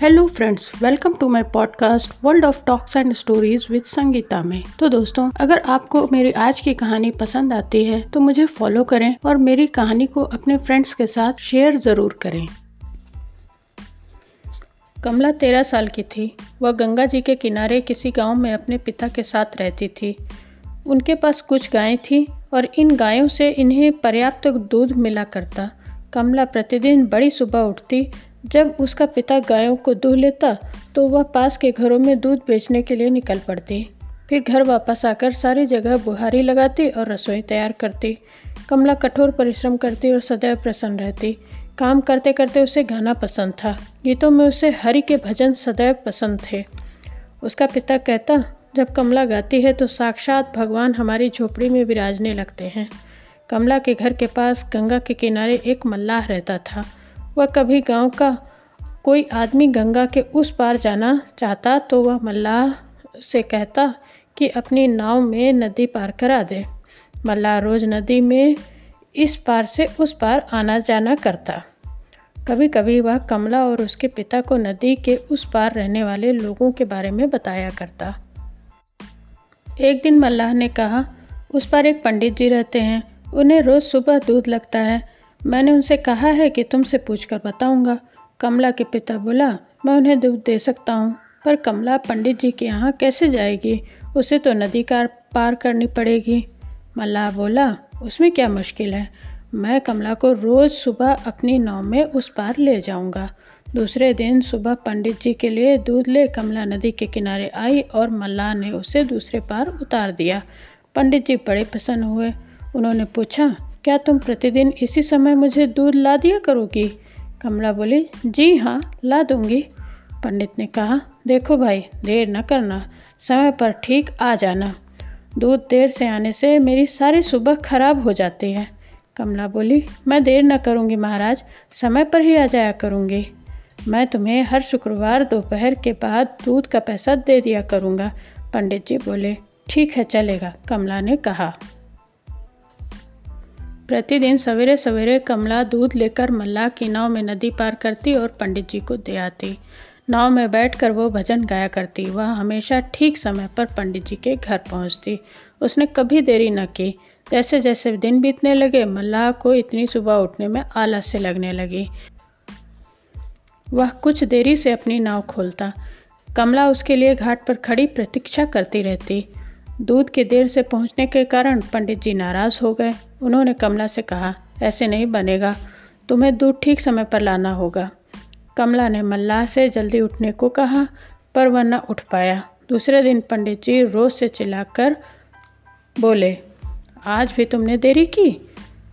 Hello friends, welcome to my podcast world of talks and stories with Sangeeta में। तो दोस्तों, अगर आपको मेरी आज की कहानी पसंद आती है तो मुझे फॉलो करें और मेरी कहानी को अपने फ्रेंड्स के साथ शेयर ज़रूर करें। कमला 13 साल की थी। वह गंगा जी के किनारे किसी गांव में अपने पिता के साथ रहती थी। उनके पास कुछ गायें थी और इन गायों से इन्हें पर्याप्त दूध मिला करता। कमला प्रतिदिन बड़ी सुबह उठती। जब उसका पिता गायों को दूध लेता तो वह पास के घरों में दूध बेचने के लिए निकल पड़ती। फिर घर वापस आकर सारी जगह बुहारी लगाती और रसोई तैयार करती। कमला कठोर परिश्रम करती और सदैव प्रसन्न रहती। काम करते करते उसे गाना पसंद था। गीतों में उसे हरि के भजन सदैव पसंद थे। उसका पिता कहता, जब कमला गाती है तो साक्षात भगवान हमारी झोपड़ी में विराजने लगते हैं। कमला के घर के पास गंगा के किनारे एक मल्लाह रहता था। वह कभी गांव का कोई आदमी गंगा के उस पार जाना चाहता तो वह मल्लाह से कहता कि अपनी नाव में नदी पार करा दे। मल्लाह रोज़ नदी में इस पार से उस पार आना जाना करता। कभी कभी वह कमला और उसके पिता को नदी के उस पार रहने वाले लोगों के बारे में बताया करता। एक दिन मल्लाह ने कहा, उस पार एक पंडित जी रहते हैं, उन्हें रोज़ सुबह दूध लगता है। मैंने उनसे कहा है कि तुमसे पूछकर बताऊंगा। कमला के पिता बोला, मैं उन्हें दूध दे सकता हूं, पर कमला पंडित जी के यहाँ कैसे जाएगी? उसे तो नदी पार करनी पड़ेगी। मल्लाह बोला, उसमें क्या मुश्किल है, मैं कमला को रोज़ सुबह अपनी नाव में उस पार ले जाऊंगा। दूसरे दिन सुबह पंडित जी के लिए दूध ले कमला नदी के किनारे आई और मल्लाह ने उसे दूसरे पार उतार दिया। पंडित जी बड़े प्रसन्न हुए। उन्होंने पूछा, क्या तुम प्रतिदिन इसी समय मुझे दूध ला दिया करोगी? कमला बोली, जी हाँ, ला दूंगी। पंडित ने कहा, देखो भाई, देर न करना, समय पर ठीक आ जाना। दूध देर से आने से मेरी सारी सुबह खराब हो जाती है। कमला बोली, मैं देर न करूँगी महाराज, समय पर ही आ जाया करूँगी। मैं तुम्हें हर शुक्रवार दोपहर के बाद दूध का पैसा दे दिया करूँगा। पंडित जी बोले, ठीक है, चलेगा। कमला ने कहा। प्रतिदिन सवेरे सवेरे कमला दूध लेकर मल्लाह की नाव में नदी पार करती और पंडित जी को दे आती। नाव में बैठकर वो भजन गाया करती। वह हमेशा ठीक समय पर पंडित जी के घर पहुंचती। उसने कभी देरी न की। जैसे जैसे दिन बीतने लगे, मल्लाह को इतनी सुबह उठने में आलस्य लगने लगी। वह कुछ देरी से अपनी नाव खोलता। कमला उसके लिए घाट पर खड़ी प्रतीक्षा करती रहती। दूध के देर से पहुंचने के कारण पंडित जी नाराज़ हो गए। उन्होंने कमला से कहा, ऐसे नहीं बनेगा, तुम्हें दूध ठीक समय पर लाना होगा। कमला ने मल्लाह से जल्दी उठने को कहा, पर वह न उठ पाया। दूसरे दिन पंडित जी रोज से चिल्लाकर बोले, आज भी तुमने देरी की।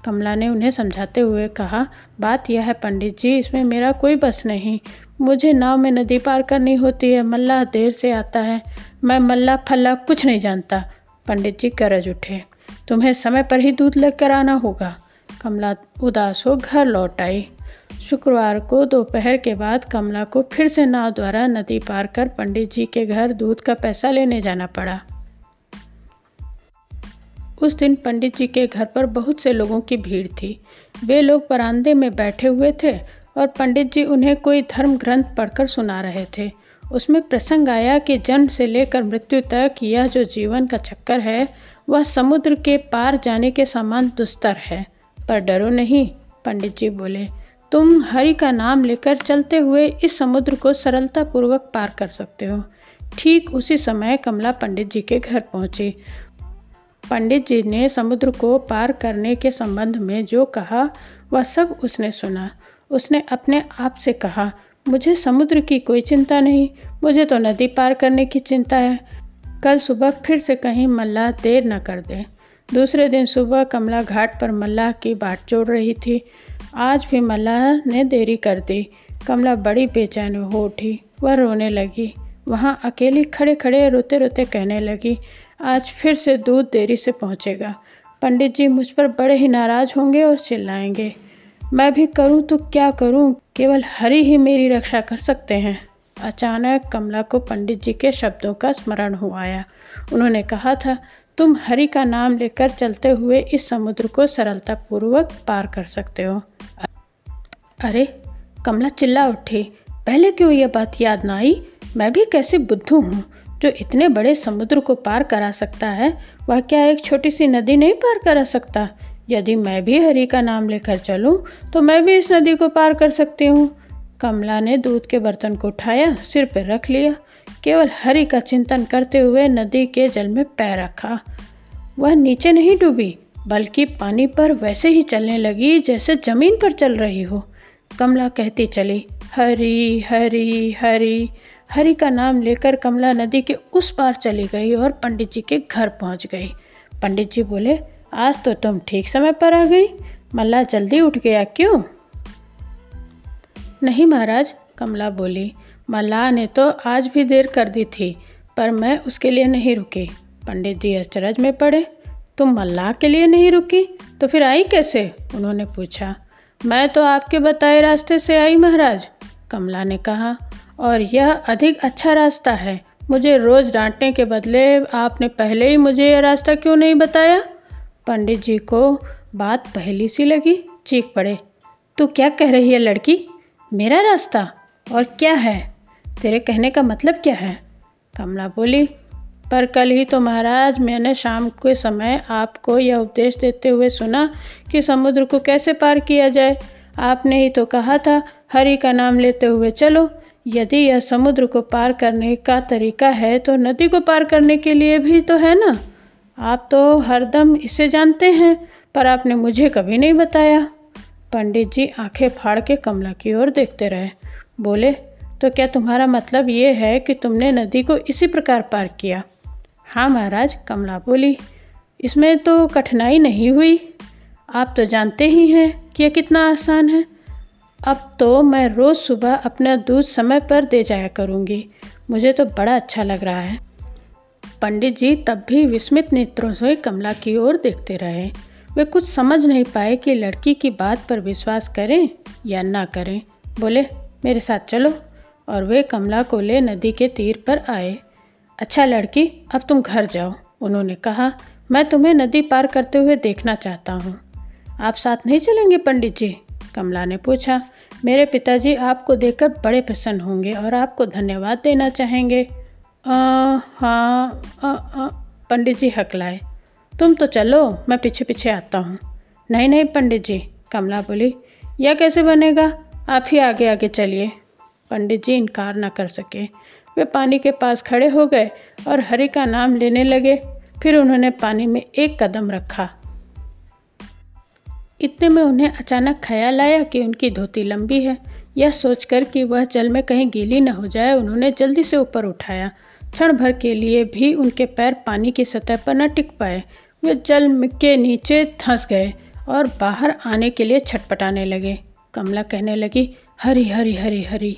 कमला ने उन्हें समझाते हुए कहा, बात यह है पंडित जी, इसमें मेरा कोई बस नहीं। मुझे नाव में नदी पार करनी होती है, मल्लाह देर से आता है, मैं मल्लाह फल्ला कुछ नहीं जानता। पंडित जी गरज उठे, तुम्हें समय पर ही दूध लेकर आना होगा। कमला उदास हो घर लौट आई। शुक्रवार को दोपहर के बाद कमला को फिर से नाव द्वारा नदी पार कर पंडित जी के घर दूध का पैसा लेने जाना पड़ा। उस दिन पंडित जी के घर पर बहुत से लोगों की भीड़ थी। वे लोग बरामदे में बैठे हुए थे और पंडित जी उन्हें कोई धर्म ग्रंथ पढ़कर सुना रहे थे। उसमें प्रसंग आया कि जन्म से लेकर मृत्यु तक यह जो जीवन का चक्कर है वह समुद्र के पार जाने के समान दुस्तर है, पर डरो नहीं। पंडित जी बोले, तुम हरि का नाम लेकर चलते हुए इस समुद्र को सरलतापूर्वक पार कर सकते हो। ठीक उसी समय कमला पंडित जी के घर पहुंची। पंडित जी ने समुद्र को पार करने के संबंध में जो कहा वह सब उसने सुना। उसने अपने आप से कहा, मुझे समुद्र की कोई चिंता नहीं, मुझे तो नदी पार करने की चिंता है। कल सुबह फिर से कहीं मल्लाह देर न कर दे। दूसरे दिन सुबह कमला घाट पर मल्लाह की बाट जोड़ रही थी। आज भी मल्लाह ने देरी कर दी। कमला बड़ी बेचैन हो उठी। वह रोने लगी। वहाँ अकेली खड़े खड़े रोते रोते कहने लगी, आज फिर से दूध देरी से पहुँचेगा, पंडित जी मुझ पर बड़े ही नाराज़ होंगे और चिल्लाएंगे। मैं भी करूं तो क्या करूं? केवल हरि ही मेरी रक्षा कर सकते हैं। अचानक कमला को पंडित जी के शब्दों का स्मरण हो आया। उन्होंने कहा था, तुम हरि का नाम लेकर चलते हुए इस समुद्र को सरलतापूर्वक पार कर सकते हो। अरे, कमला चिल्ला उठी, पहले क्यों ये बात याद ना आई। मैं भी कैसे बुद्धू हूँ जो इतने बड़े समुद्र को पार करा सकता है, वह क्या एक छोटी सी नदी नहीं पार करा सकता। यदि मैं भी हरि का नाम लेकर चलूँ तो मैं भी इस नदी को पार कर सकती हूँ। कमला ने दूध के बर्तन को उठाया, सिर पर रख लिया, केवल हरि का चिंतन करते हुए नदी के जल में पैर रखा। वह नीचे नहीं डूबी बल्कि पानी पर वैसे ही चलने लगी जैसे जमीन पर चल रही हो। कमला कहती चली, हरि हरि हरि। हरि का नाम लेकर कमला नदी के उस पार चली गई और पंडित जी के घर पहुंच गई। पंडित जी बोले, आज तो तुम ठीक समय पर आ गई, मल्ला जल्दी उठ गया क्यों? नहीं महाराज, कमला बोली, मल्ला ने तो आज भी देर कर दी थी पर मैं उसके लिए नहीं रुकी। पंडित जी अचरज में पड़े, तुम मल्लाह के लिए नहीं रुकी तो फिर आई कैसे? उन्होंने पूछा। मैं तो आपके बताए रास्ते से आई महाराज, कमला ने कहा, और यह अधिक अच्छा रास्ता है। मुझे रोज़ डांटने के बदले आपने पहले ही मुझे यह रास्ता क्यों नहीं बताया? पंडित जी को बात पहली सी लगी, चीख पड़े, तू क्या कह रही है लड़की? मेरा रास्ता और क्या है? तेरे कहने का मतलब क्या है? कमला बोली, पर कल ही तो महाराज मैंने शाम के समय आपको यह उपदेश देते हुए सुना कि समुद्र को कैसे पार किया जाए। आपने ही तो कहा था हरि का नाम लेते हुए चलो। यदि यह समुद्र को पार करने का तरीका है तो नदी को पार करने के लिए भी तो है ना। आप तो हरदम इसे जानते हैं पर आपने मुझे कभी नहीं बताया। पंडित जी आंखें फाड़ के कमला की ओर देखते रहे, बोले, तो क्या तुम्हारा मतलब ये है कि तुमने नदी को इसी प्रकार पार किया? हाँ महाराज, कमला बोली, इसमें तो कठिनाई नहीं हुई। आप तो जानते ही हैं कि यह कितना आसान है। अब तो मैं रोज़ सुबह अपना दूध समय पर दे जाया करूँगी। मुझे तो बड़ा अच्छा लग रहा है। पंडित जी तब भी विस्मित नेत्रों से कमला की ओर देखते रहे। वे कुछ समझ नहीं पाए कि लड़की की बात पर विश्वास करें या ना करें। बोले, मेरे साथ चलो, और वे कमला को ले नदी के तीर पर आए। अच्छा लड़की, अब तुम घर जाओ, उन्होंने कहा, मैं तुम्हें नदी पार करते हुए देखना चाहता हूँ। आप साथ नहीं चलेंगे पंडित जी? कमला ने पूछा। मेरे पिताजी आपको देखकर बड़े प्रसन्न होंगे और आपको धन्यवाद देना चाहेंगे। हाँ, पंडित जी हकलाए। तुम तो चलो, मैं पीछे पीछे आता हूँ। नहीं नहीं पंडित जी, कमला बोली, यह कैसे बनेगा, आप ही आगे आगे चलिए। पंडित जी इनकार ना कर सके। वे पानी के पास खड़े हो गए और हरि का नाम लेने लगे। फिर उन्होंने पानी में एक कदम रखा। इतने में उन्हें अचानक ख्याल आया कि उनकी धोती लंबी है। यह सोचकर कि वह जल में कहीं गीली न हो जाए, उन्होंने जल्दी से ऊपर उठाया। क्षण भर के लिए भी उनके पैर पानी की सतह पर न टिक पाए। वे जल के नीचे धंस गए और बाहर आने के लिए छटपटाने लगे। कमला कहने लगी, हरि हरि हरि हरि।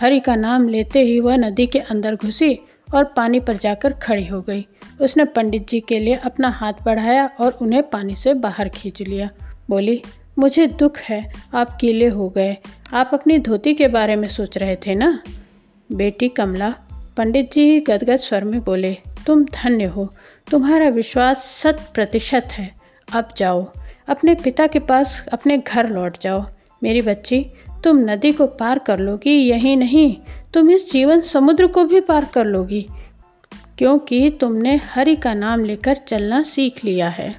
हरि का नाम लेते ही वह नदी के अंदर घुसी और पानी पर जाकर खड़ी हो गई। उसने पंडित जी के लिए अपना हाथ बढ़ाया और उन्हें पानी से बाहर खींच लिया। बोली, मुझे दुख है आप गीले हो गए। आप अपनी धोती के बारे में सोच रहे थे ना बेटी कमला। पंडित जी गदगद स्वर में बोले, तुम धन्य हो, तुम्हारा विश्वास 100% है। अब जाओ, अपने पिता के पास अपने घर लौट जाओ। मेरी बच्ची, तुम नदी को पार कर लोगी, यही नहीं तुम इस जीवन समुद्र को भी पार कर लोगी, क्योंकि तुमने हरि का नाम लेकर चलना सीख लिया है।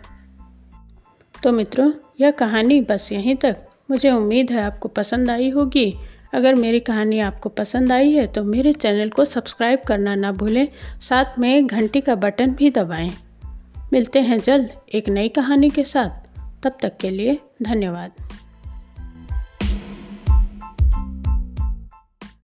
तो मित्रों, यह कहानी बस यहीं तक। मुझे उम्मीद है आपको पसंद आई होगी। अगर मेरी कहानी आपको पसंद आई है तो मेरे चैनल को सब्सक्राइब करना ना भूलें, साथ में घंटी का बटन भी दबाएं। मिलते हैं जल्द एक नई कहानी के साथ, तब तक के लिए धन्यवाद।